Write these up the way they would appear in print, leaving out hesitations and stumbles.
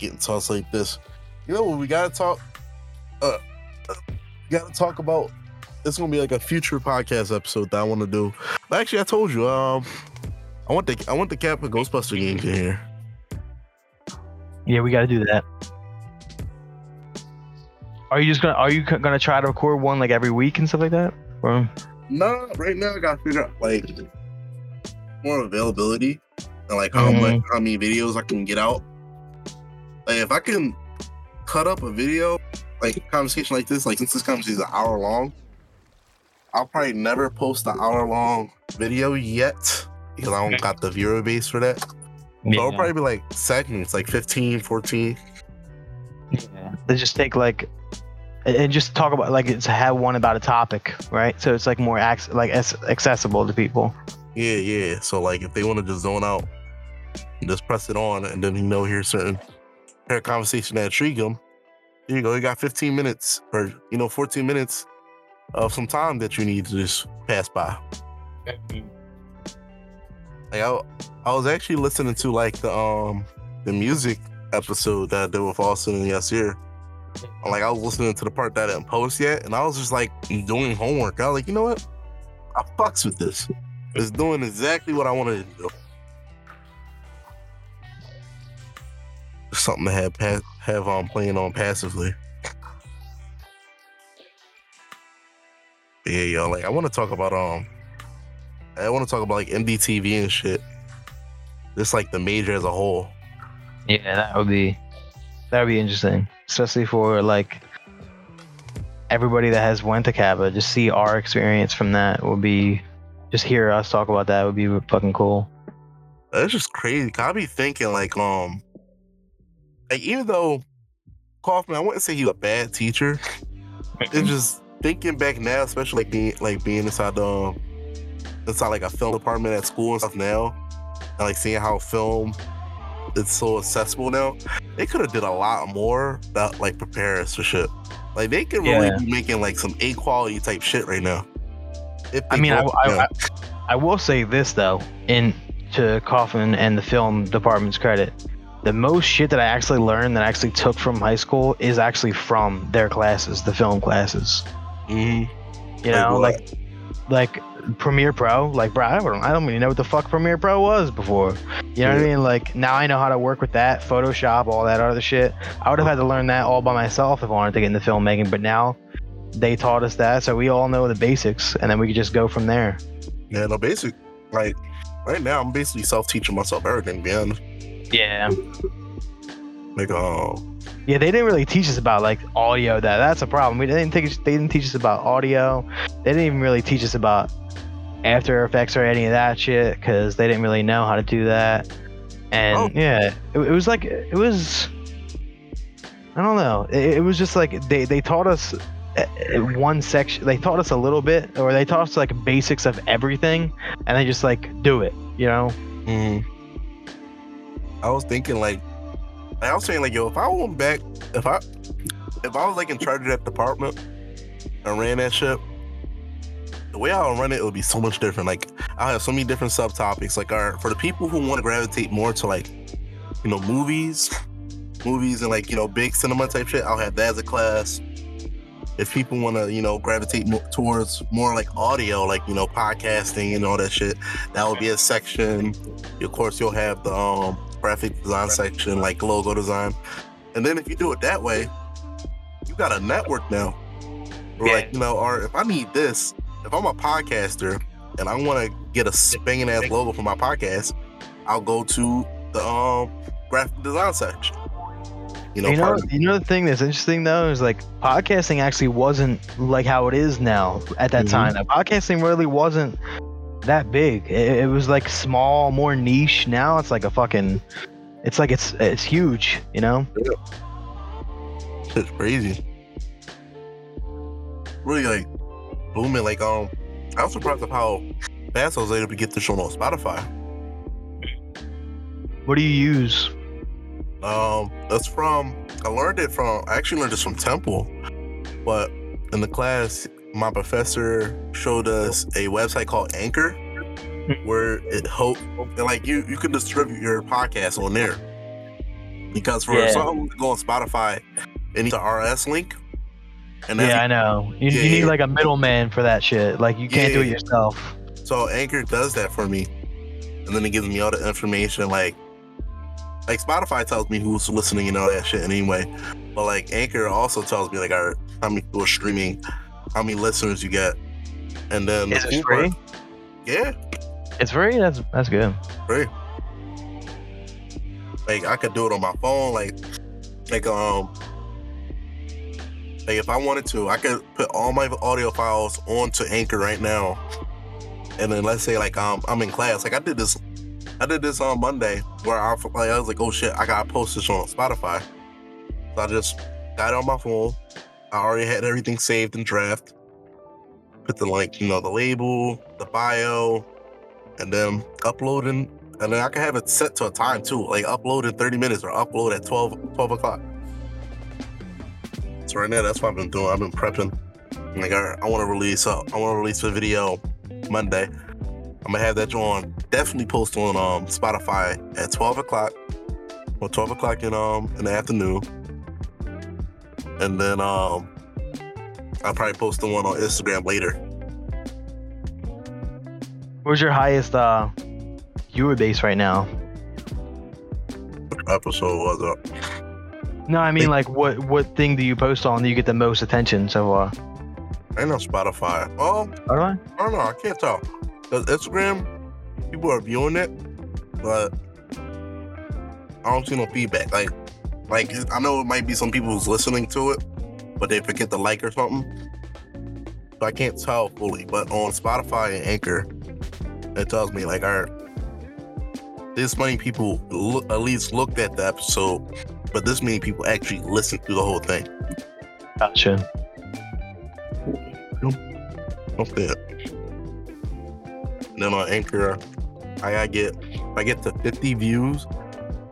getting tossed like this. You know what we gotta talk? Gotta talk about. It's gonna be like a future podcast episode that I want to do. But actually, I told you. I want the Cap and Ghostbuster games in here. Yeah, we gotta do that. Are you gonna try to record one like every week and stuff like that? Or? No, right now I gotta figure out like more availability and like how many videos I can get out. Like if I can cut up a video, like a conversation like this, like since this conversation is an hour long, I'll probably never post an hour long video yet because I don't got the viewer base for that. Yeah. So it'll probably be like segments, like 15, 14. Yeah, they just take like. And just talk about like it's have one about a topic, right? So it's like more accessible to people. Yeah. So like if they want to just zone out, just press it on, and then hear a conversation that intrigue them. Here you go. You got 15 minutes or 14 minutes of some time that you need to just pass by. Like I was actually listening to like the music episode that I did with Austin and Yasir. Like I was listening to the part that I didn't post yet, and I was just like doing homework. I was like, you know what? I fucks with this. It's doing exactly what I wanted to do. Something to have playing on passively. Yeah, y'all. Like I want to talk about like MDTV and shit. Just like the major as a whole. Yeah, that would be interesting. Especially for like everybody that has went to Kappa, just see our experience from that would be, just hear us talk about that would be fucking cool. That's just crazy. I be thinking like even though Kaufman, I wouldn't say he's a bad teacher. It's just thinking back now, especially being inside like a film department at school and stuff now, and like seeing how film. It's so accessible now. They could have did a lot more that like prepare us for shit. Like they could really be making like some A quality type shit right now. I will say this though, to Kaufman and the film department's credit, the most shit that I actually learned that I actually took from high school is actually from their classes, the film classes. Mm-hmm. You know, like Premiere Pro, like bro, I don't even know what the fuck Premiere Pro was before. You know what I mean? Like now I know how to work with that, Photoshop, all that other shit. I would have had to learn that all by myself if I wanted to get into filmmaking, but now they taught us that, so we all know the basics, and then we could just go from there. Yeah, no basic. Like right now, I'm basically self-teaching myself everything, man. Yeah. Like yeah, they didn't really teach us about like audio. That's a problem. They didn't teach us about audio. They didn't even really teach us about After Effects or any of that shit because they didn't really know how to do that. And I don't know. It was just like they taught us one section. They taught us a little bit, or they taught us like basics of everything, and they just like do it. You know. Mm-hmm. I was thinking like. I was saying, like, yo, if I went back, if I was, like, in charge of that department and ran that shit, the way I'll run it would be so much different. Like, I'll have so many different subtopics. Like, all right, for the people who want to gravitate more to, like, movies and, like, big cinema type shit, I'll have that as a class. If people want to, gravitate towards more, like, audio, like, podcasting and all that shit, that would be a section. Of course, you'll have the, graphic design section, like logo design, and then if you do it that way, you got a network now. Yeah. Like or if I need this, if I'm a podcaster and I want to get a banging ass logo for my podcast, I'll go to the graphic design section. The thing that's interesting though is like podcasting actually wasn't like how it is now at that time. Like, podcasting really wasn't that big. It was like small, more niche. Now it's like a fucking, it's like it's huge, Yeah. It's crazy, really like booming. Like I was surprised at how fast I was able to get this show on Spotify. What do you use? I actually learned this from Temple, but in the class my professor showed us a website called Anchor, where it you can distribute your podcast on there. Because for someone to go on Spotify, it needs an RSS link. And I know. You need like a middleman for that shit. Like you can't do it yourself. So Anchor does that for me. And then it gives me all the information. Like Spotify tells me who's listening and all that shit anyway. But like Anchor also tells me like our how many people are streaming, how many listeners you get. And then is it free? Yeah. It's free? That's good. Free. Like I could do it on my phone, like if I wanted to, I could put all my audio files onto Anchor right now. And then let's say like I'm in class. Like I did this on Monday where I was like, oh shit, I gotta post this on Spotify. So I just got it on my phone. I already had everything saved and draft. Put the link, the label, the bio, and then uploading. And then I can have it set to a time too, like upload in 30 minutes or upload at 12 o'clock. So right now, that's what I've been doing. I've been prepping. Like I want to release a video Monday. I'm gonna have that drawn. Definitely post on Spotify at 12 o'clock in the afternoon. And then I'll probably post the one on Instagram later. Where's your highest viewer base right now? What episode was it? No, I mean like what thing do you post on that you get the most attention so far? I know Spotify. Oh, right. I don't know. I can't tell. Cause Instagram, people are viewing it, but I don't see no feedback. Like I know it might be some people who's listening to it, but they forget to like or something. So I can't tell fully. But on Spotify and Anchor, it tells me like, all right, this many people at least looked at the episode, but this many people actually listened through the whole thing. Gotcha. Don't fit. Then on Anchor, I get to 50 views.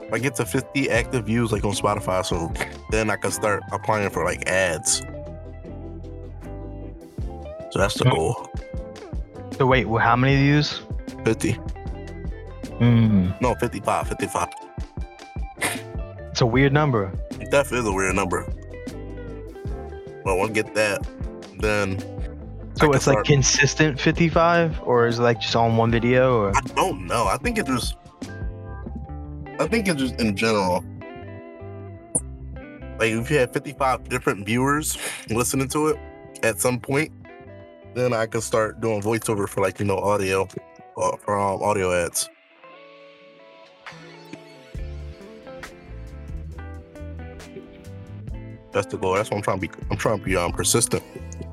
If I get to 50 active views, like on Spotify, so then I can start applying for like ads. So that's the goal. So wait, how many views? 50. No, 55. It's a weird number. It definitely is a weird number. But once I get that, then so it's like consistent 55, or is it like just on one video? Or? I don't know. I think it's just in general. Like if you had 55 different viewers listening to it at some point, then I could start doing voiceover for like audio from audio ads. That's the goal. That's what I'm trying to be. I'm trying to be persistent.